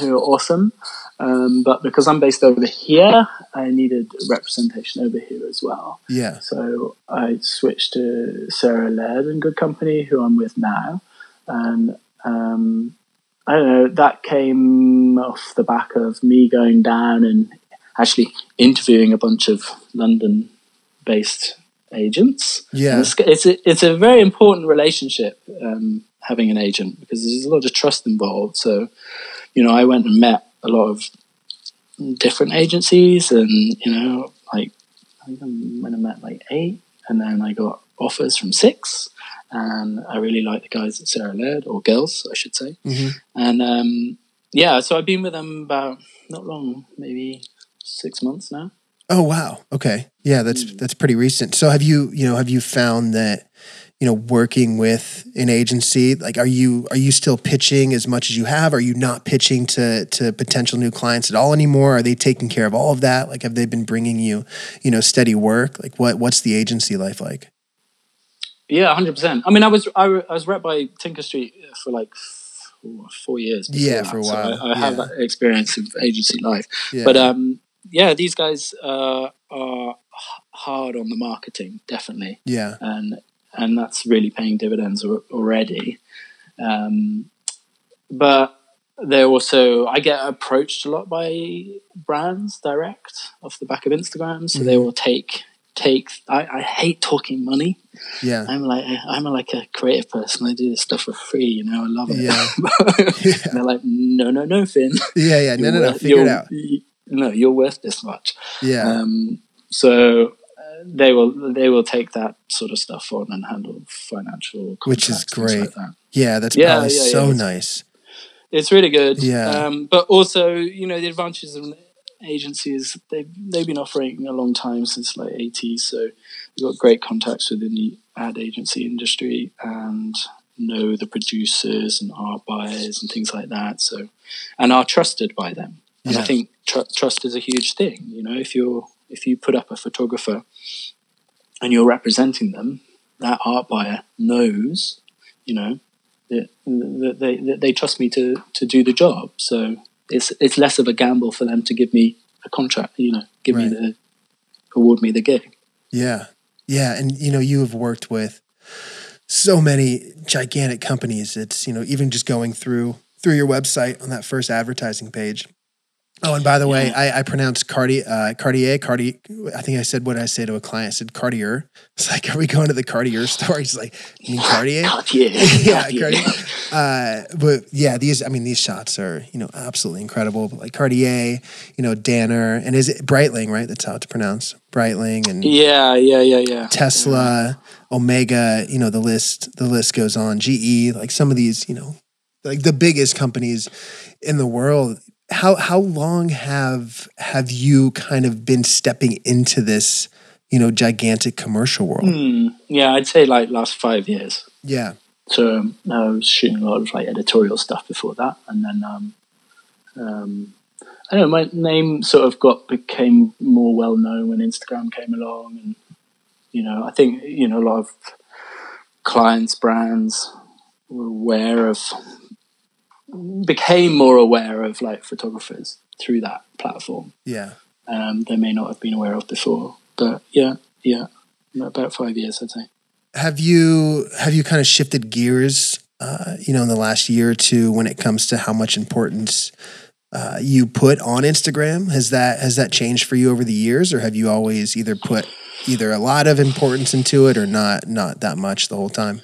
Who are awesome. But because I'm based over here, I needed representation over here as well. Yeah. So I switched to Sarah Laird and Good Company, who I'm with now. And I don't know, that came off the back of me going down and actually interviewing a bunch of London-based agents. Yeah. It's a very important relationship, having an agent, because there's a lot of trust involved. So, you know, I went and met a lot of different agencies, and, you know, like I think I met like 8, and then I got offers from 6. And I really like the guys at Sarah Laird, or girls, I should say. Mm-hmm. And so I've been with them about not long, maybe 6 months now. Oh wow! Okay, yeah, that's pretty recent. So have you found that, you know, working with an agency, like are you still pitching as much as you have? Are you not pitching to potential new clients at all anymore? Are they taking care of all of that? Like, have they been bringing you, you know, steady work? Like, what's the agency life like? Yeah, 100%. I mean, I was rep by Tinker Street for like 4 years. Yeah, for a while. So I have that experience of agency life. Yeah. But these guys are hard on the marketing, definitely. Yeah, and that's really paying dividends already. But they're also, I get approached a lot by brands direct off the back of Instagram, so they will take. I hate talking money. Yeah, I'm like a creative person. I do this stuff for free, you know. I love it. Yeah. And they're like, no, Finn. Yeah, no. Figure it out. You're worth this much. Yeah. So they will take that sort of stuff on and handle financial contracts, which is great. Like that. Yeah, that's so nice. It's really good. Yeah. But also, you know, the advantages of agencies, they've been offering a long time, since like 80s, so we've got great contacts within the ad agency industry and know the producers and our buyers and things like that, so, and are trusted by them. And I think trust is a huge thing, you know. If you put up a photographer and you're representing them, that art buyer knows, you know, that they trust me to do the job, so it's less of a gamble for them to give me a contract, you know, award me the gig. Yeah. Yeah. And, you know, you have worked with so many gigantic companies. It's, you know, even just going through through your website on that first advertising page. Oh, and by the way, I pronounced Cartier. I think I said what I say to a client. I said Cartier. It's like, are we going to the Cartier store? He's like, you mean Cartier? Cartier. Yeah, Cartier. But yeah, these shots are, absolutely incredible. But like Cartier, Danner, and is it Breitling, right? That's how it's pronounced. Breitling and Tesla, Omega, the list goes on. GE, like some of these, like the biggest companies in the world. How long have you kind of been stepping into this, gigantic commercial world? Yeah, I'd say like last 5 years. Yeah. So I was shooting a lot of like editorial stuff before that, and then I don't know, my name sort of became more well known when Instagram came along, and I think a lot of clients, brands were became more aware of like photographers through that platform. Yeah. They may not have been aware of before, but yeah. About 5 years, I'd say. Have you kind of shifted gears, in the last year or two when it comes to how much importance, you put on Instagram? Has that changed for you over the years, or have you always either put a lot of importance into it or not that much the whole time?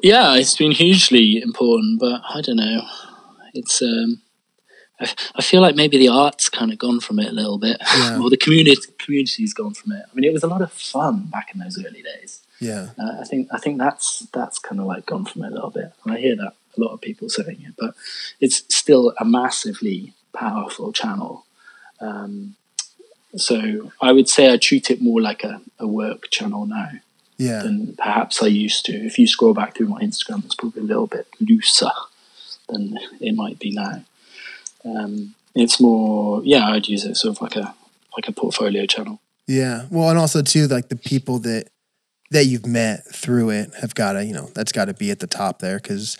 Yeah, it's been hugely important, but I don't know. It's I feel like maybe the art's kind of gone from it a little bit, or the community's gone from it. I mean, it was a lot of fun back in those early days. Yeah, I think that's kind of like gone from it a little bit. And I hear that a lot of people saying it, but it's still a massively powerful channel. So I would say I treat it more like a work channel now. Yeah. Than perhaps I used to. If you scroll back through my Instagram, it's probably a little bit looser than it might be now. It's more, I'd use it sort of like a portfolio channel. Yeah. Well, and also too, like the people that you've met through it have got to, that's got to be at the top there. Cause,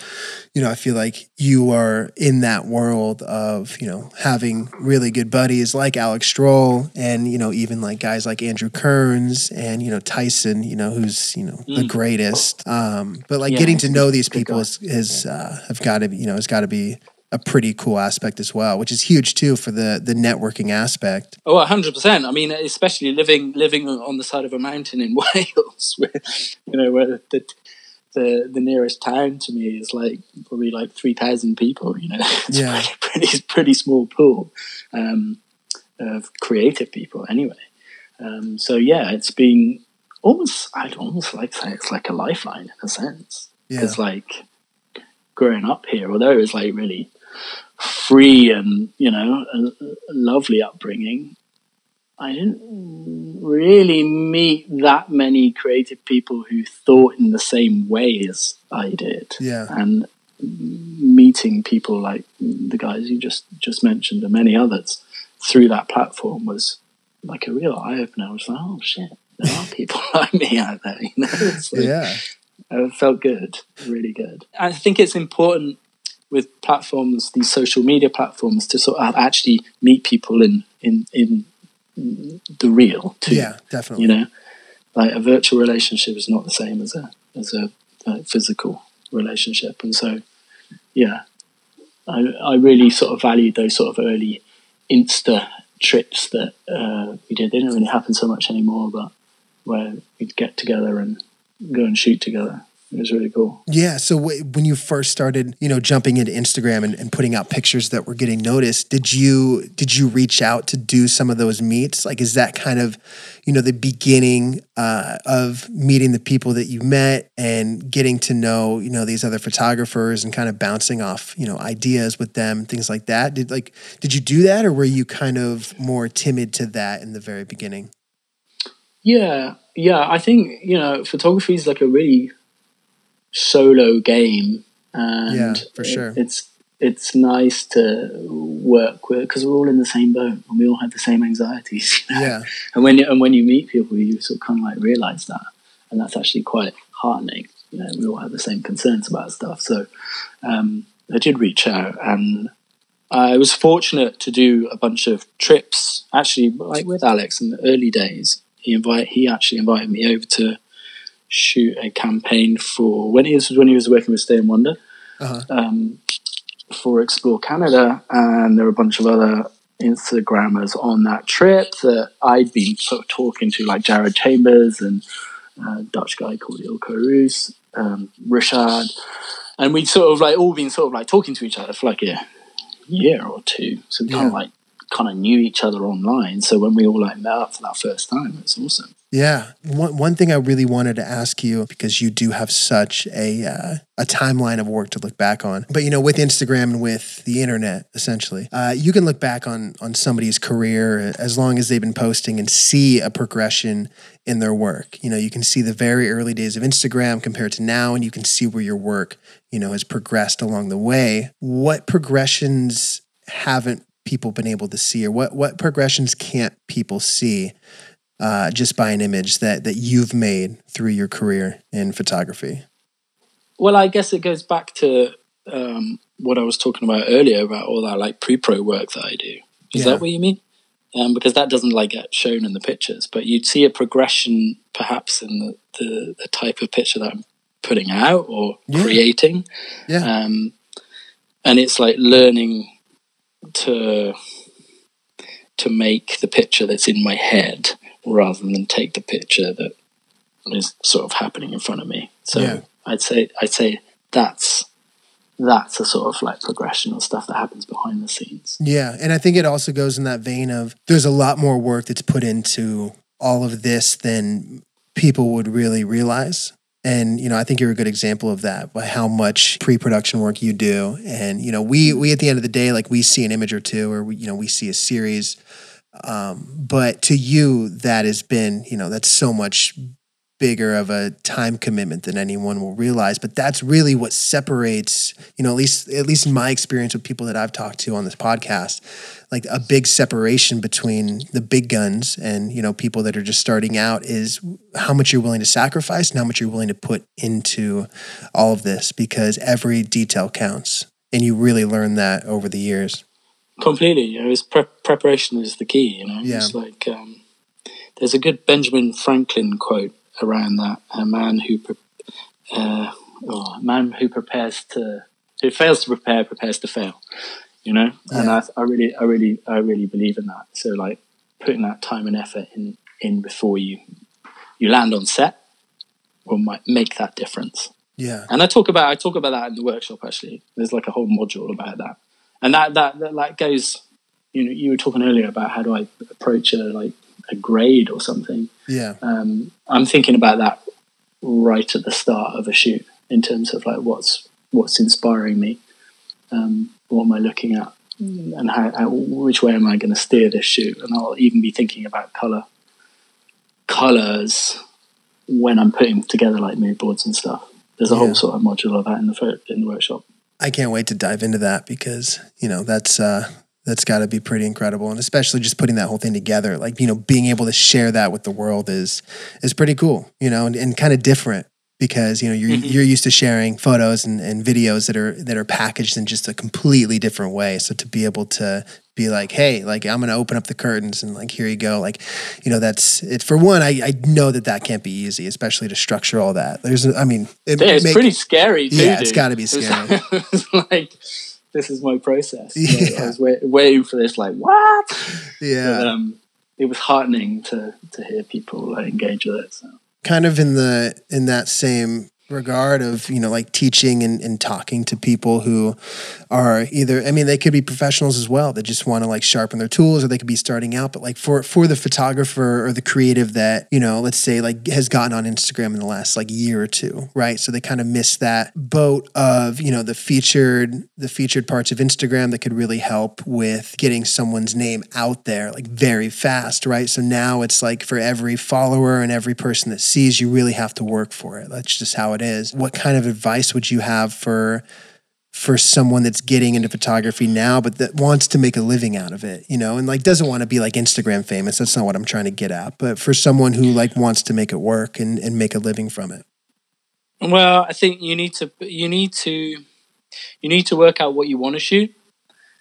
I feel like you are in that world of, having really good buddies like Alex Stroll and, even like guys like Andrew Kearns and, Tyson, who's, the greatest. But like getting to know these people has got to be a pretty cool aspect as well, which is huge too for the networking aspect. Oh, 100%. I mean, especially living on the side of a mountain in Wales, where where the nearest town to me is like probably like 3,000 people. It's pretty small pool of creative people, anyway. So yeah, it's been almost, I'd almost like to say it's like a lifeline in a sense. Yeah. It's like growing up here, although it was like really free and a lovely upbringing, I didn't really meet that many creative people who thought in the same way as I did. Yeah. And meeting people like the guys you just mentioned and many others through that platform was like a real eye-opener. I was like, oh shit, there are people like me out there. It's like, yeah. It felt good, really good. I think it's important with platforms, these social media platforms, to sort of actually meet people in the real too. Yeah, definitely. Like a virtual relationship is not the same as a physical relationship, and so yeah, I really sort of valued those sort of early Insta trips that we did. They don't really happen so much anymore, but where we'd get together and go and shoot together. It was really cool. Yeah. So when you first started, jumping into Instagram and putting out pictures that were getting noticed, did you reach out to do some of those meets? Like, is that kind of, the beginning of meeting the people that you met and getting to know, these other photographers and kind of bouncing off, ideas with them, things like that? Did you do that, or were you kind of more timid to that in the very beginning? Yeah, I think, photography is like a really solo game. And yeah, for sure. It's nice to work with, because we're all in the same boat and we all have the same anxieties. Yeah. And when you meet people, you sort of kind of like realize that. And that's actually quite heartening. We all have the same concerns about stuff. So I did reach out, and I was fortunate to do a bunch of trips, actually, like with Alex in the early days. He actually invited me over to shoot a campaign for when he was working with Stay and Wonder, for Explore Canada, and there were a bunch of other Instagrammers on that trip that I'd been sort of talking to, like Jared Chambers and a Dutch guy called Ilkka Roos, Richard, and we'd sort of like all been sort of like talking to each other for like a year or two, so we kind of knew each other online. So when we all like met up for that first time, it's awesome. Yeah. One thing I really wanted to ask you, because you do have such a timeline of work to look back on, but you know, with Instagram and with the internet, essentially, you can look back on somebody's career as long as they've been posting and see a progression in their work. You know, you can see the very early days of Instagram compared to now, and you can see where your work, you know, has progressed along the way. What progressions haven't people been able to see, or what progressions can't people see just by an image that you've made through your career in photography? Well, I guess it goes back to what I was talking about earlier about all that like pre-pro work that I do. Is that what you mean? Because that doesn't like get shown in the pictures, but you'd see a progression perhaps in the type of picture that I'm putting out or creating. Yeah. And it's like learning to make the picture that's in my head rather than take the picture that is sort of happening in front of me. So I'd say that's a sort of like progression or stuff that happens behind the scenes. Yeah. And I think it also goes in that vein of there's a lot more work that's put into all of this than people would really realize. And, you know, I think you're a good example of that by how much pre-production work you do. And, you know, we at the end of the day, like we see an image or two, or, we see a series. But to you, that has been, that's so much bigger of a time commitment than anyone will realize. But that's really what separates, at least in my experience with people that I've talked to on this podcast, like a big separation between the big guns and, people that are just starting out is how much you're willing to sacrifice and how much you're willing to put into all of this, because every detail counts. And you really learn that over the years. Completely. Preparation is the key, Yeah. It's like, there's a good Benjamin Franklin quote around that: a man who fails to prepare prepares to fail, And I really believe in that. So like putting that time and effort in before you land on set will make that difference. Yeah. And I talk about that in the workshop. Actually, there's like a whole module about that, and that goes. You were talking earlier about how do I approach a grade or something. Yeah. I'm thinking about that right at the start of a shoot in terms of like what's inspiring me, what am I looking at, and which way am I going to steer this shoot. And I'll even be thinking about colours when I'm putting together like mood boards and stuff. There's a whole sort of module of that in the workshop. I can't wait to dive into that, because that's got to be pretty incredible. And especially just putting that whole thing together, like, being able to share that with the world is pretty cool, and kind of different, because, you're used to sharing photos and videos that are packaged in just a completely different way. So to be able to be like, hey, like I'm going to open up the curtains and like, here you go. Like, that's it. For one, I know that can't be easy, especially to structure all that. It's pretty scary. Too, it's got to be scary. It's like, this is my process. Yeah. Like I was waiting for this, like, what? Yeah. But, it was heartening to hear people like, engage with it. So. Kind of in that same regard of, like teaching and talking to people who are either, they could be professionals as well that just want to like sharpen their tools, or they could be starting out. But like for the photographer or the creative that, let's say like has gotten on Instagram in the last like year or two, right? So they kind of miss that boat of, the featured parts of Instagram that could really help with getting someone's name out there like very fast, right? So now it's like for every follower and every person that sees, you really have to work for it. That's just how it is. What kind of advice would you have for someone that's getting into photography now, but that wants to make a living out of it, and like doesn't want to be like Instagram famous? That's not what I'm trying to get at. But for someone who like wants to make it work and make a living from it. Well, I think you need to work out what you want to shoot,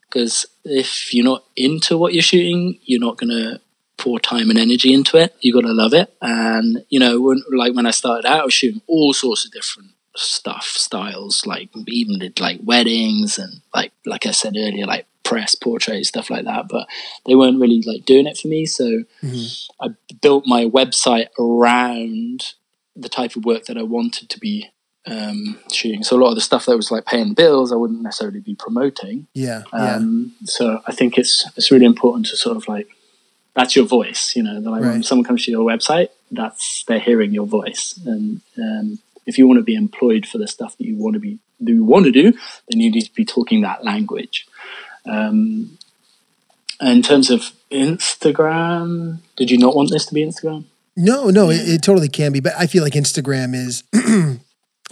because if you're not into what you're shooting, you're not going to pour time and energy into it. You got to love it. And when I started out, I was shooting all sorts of different stuff, styles, like even did like weddings and like I said earlier, like press, portraits, stuff like that, but they weren't really like doing it for me. So I built my website around the type of work that I wanted to be shooting. So a lot of the stuff that was like paying bills, I wouldn't necessarily be promoting. So I think it's really important to sort of like, that's your voice, you know, that like when someone comes to your website, that's, they're hearing your voice. And if you want to be employed for the stuff that you want to be, that you want to do, then you need to be talking that language. In terms of Instagram, did you not want this to be Instagram? No, it totally can be, but I feel like Instagram is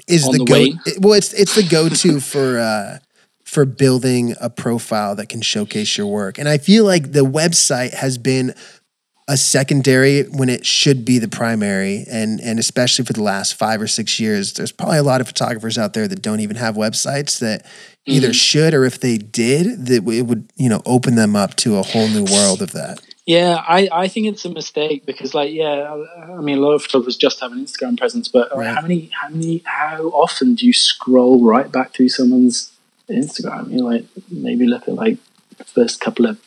it's the go-to for building a profile that can showcase your work. And I feel like the website has been a secondary when it should be the primary. And especially for the last 5 or 6 years, there's probably a lot of photographers out there that don't even have websites that either should, or if they did, that it would, you know, open them up to a whole new world of that. Yeah, I think it's a mistake because I mean, a lot of photographers just have an Instagram presence, but how often do you scroll right back through someone's Instagram? You know, like maybe look at like the first couple of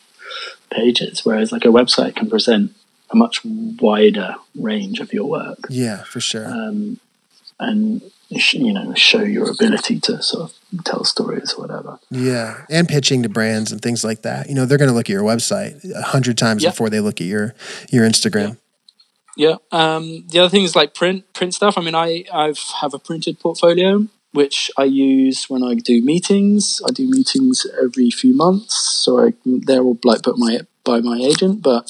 pages, whereas like a website can present a much wider range of your work. Yeah, for sure. And you know, show your ability to sort of tell stories or whatever. Yeah, and pitching to brands and things like that. You know, they're going to look at your website 100 times before they look at your Instagram. Yeah. The other thing is like print stuff. I mean, I have a printed portfolio which I use when I do meetings. I do meetings every few months, so they're all like put by my agent. But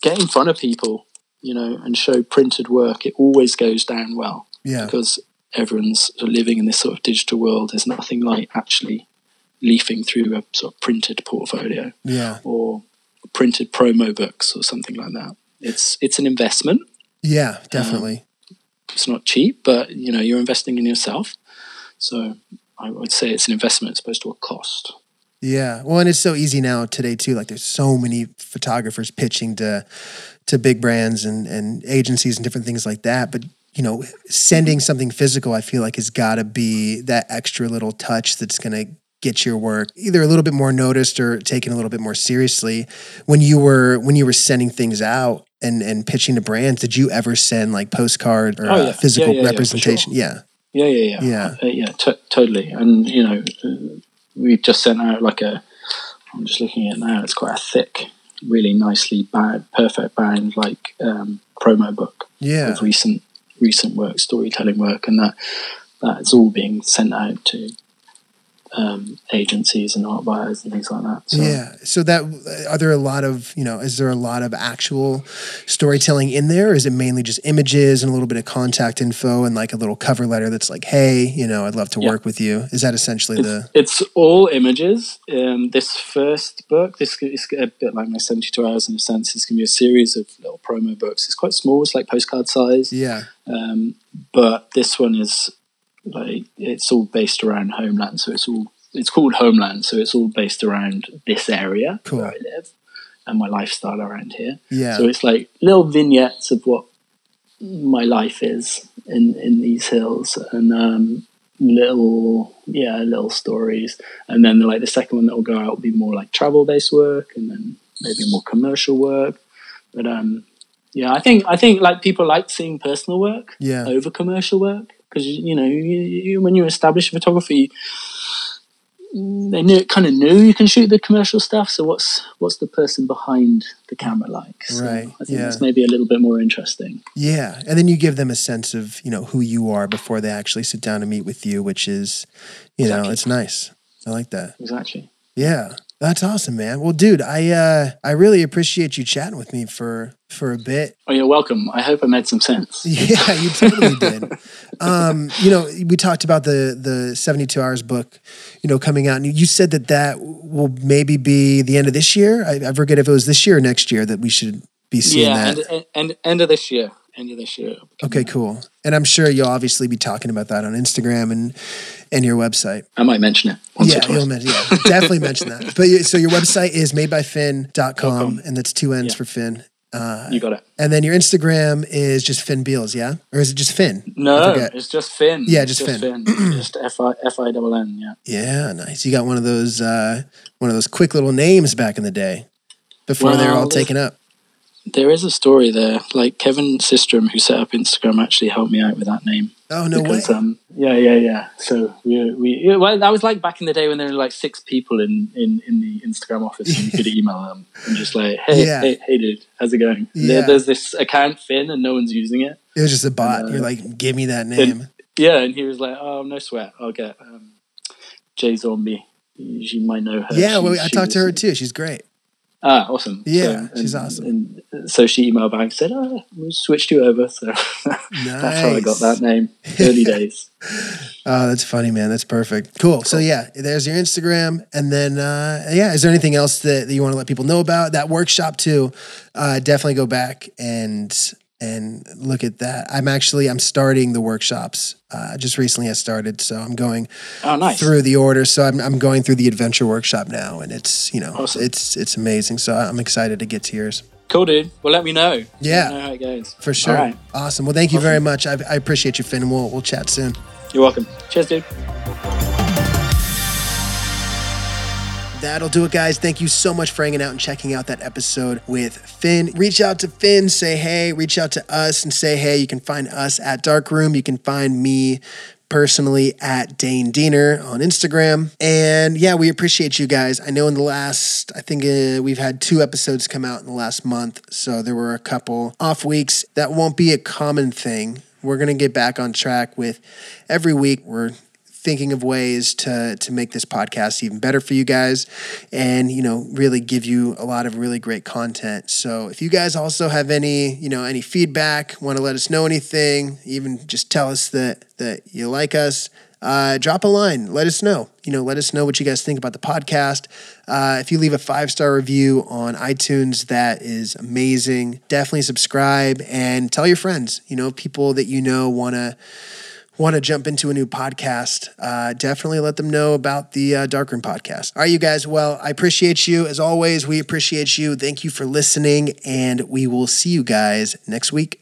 get in front of people, you know, and show printed work. It always goes down well. Yeah, because everyone's living in this sort of digital world. There's nothing like actually leafing through a sort of printed portfolio, or printed promo books or something like that. It's an investment. Yeah, definitely. It's not cheap, but you know you're investing in yourself. So I would say it's an investment as opposed to a cost. Yeah, well, and it's so easy now today too. Like, there's so many photographers pitching to big brands and agencies and different things like that, but. You know, sending something physical, I feel like has got to be that extra little touch that's going to get your work either a little bit more noticed or taken a little bit more seriously. When you were sending things out and pitching to brands, did you ever send like postcard or physical representation? Totally. And you know, we just sent out like I'm just looking at it now. It's quite a thick, really nicely bound, perfect bound like promo book. Yeah, of recent work, storytelling work, and that is all being sent out to agencies and art buyers and things like that. So. Yeah. So is there a lot of actual storytelling in there? Or is it mainly just images and a little bit of contact info and like a little cover letter that's like, hey, you know, I'd love to work with you. Is that essentially It's all images. This first book, this is a bit like my 72 hours in a sense. It's going to be a series of little promo books. It's quite small. It's like postcard size. Yeah. But this one is... like it's all based around Homeland, so it's called Homeland, so it's all based around this area where I live and my lifestyle around here. Yeah. So it's like little vignettes of what my life is in these hills, and little stories. And then like the second one that will go out will be more like travel based work, and then maybe more commercial work. But I think like people like seeing personal work over commercial work. Because, you know, when you establish photography, they kind of knew you can shoot the commercial stuff. So what's the person behind the camera like? So I think that's maybe a little bit more interesting. Yeah. And then you give them a sense of, you know, who you are before they actually sit down and meet with you, which is, you know, it's nice. I like that. Exactly. Yeah. That's awesome, man. Well, dude, I really appreciate you chatting with me for a bit. Oh, you're welcome. I hope I made some sense. Yeah, you totally did. You know, we talked about the 72 Hours book, you know, coming out, and you said that will maybe be the end of this year. I forget if it was this year or next year that we should be seeing that. Yeah, and end of this year. Okay, cool. And I'm sure you'll obviously be talking about that on Instagram and your website. I might mention it. Definitely mention that. But so your website is madebyfinn.com, and that's 2 N's for Finn. You got it. And then your Instagram is just Finn Beales, yeah? Or is it just Finn? No, it's just Finn. Yeah, just Finn. Just F-I-N-N, yeah. Yeah, nice. You got one of those quick little names back in the day before they're all taken up. There is a story there. Like Kevin Systrom, who set up Instagram, actually helped me out with that name. Oh, no way. Yeah. So we that was like back in the day when there were like six people in the Instagram office, and you could email them and just like, hey, dude, how's it going? Yeah. There's this account, Finn, and no one's using it. It was just a bot. You're like, give me that name. And he was like, oh, no sweat. I'll get Jay Zombie. You might know her. Yeah, I talked to her too. She's great. Ah, awesome. Yeah, she's awesome. And so she emailed back and said, we switched you over. So that's how I got that name. Early days. Oh, that's funny, man. That's perfect. Cool. So yeah, there's your Instagram. And then, is there anything else that you want to let people know about? That workshop too, definitely go back and look at that. I'm starting the workshops. Just recently I started, so I'm going through the order. So I'm going through the adventure workshop now, and it's, awesome. It's amazing. So I'm excited to get to yours. Cool, dude. Well, let me know. Yeah. Let me know how it goes. For sure. Right. Awesome. Well, thank you very much. I appreciate you, Finn. We'll chat soon. You're welcome. Cheers, dude. That'll do it, guys. Thank you so much for hanging out and checking out that episode with Finn. Reach out to Finn, say hey. Reach out to us and say hey. You can find us at Darkroom. You can find me personally at Dane Diener on Instagram. And yeah, we appreciate you guys. I know we've had 2 episodes come out in the last month, so there were a couple off weeks. That won't be a common thing. We're going to get back on track with every week. We're thinking of ways to make this podcast even better for you guys and, really give you a lot of really great content. So if you guys also have any feedback, want to let us know anything, even just tell us that you like us, drop a line. Let us know. Let us know what you guys think about the podcast. If you leave a 5-star review on iTunes, that is amazing. Definitely subscribe and tell your friends, people that want to jump into a new podcast, definitely let them know about the Darkroom podcast. All right, you guys. Well, I appreciate you. As always, we appreciate you. Thank you for listening, and we will see you guys next week.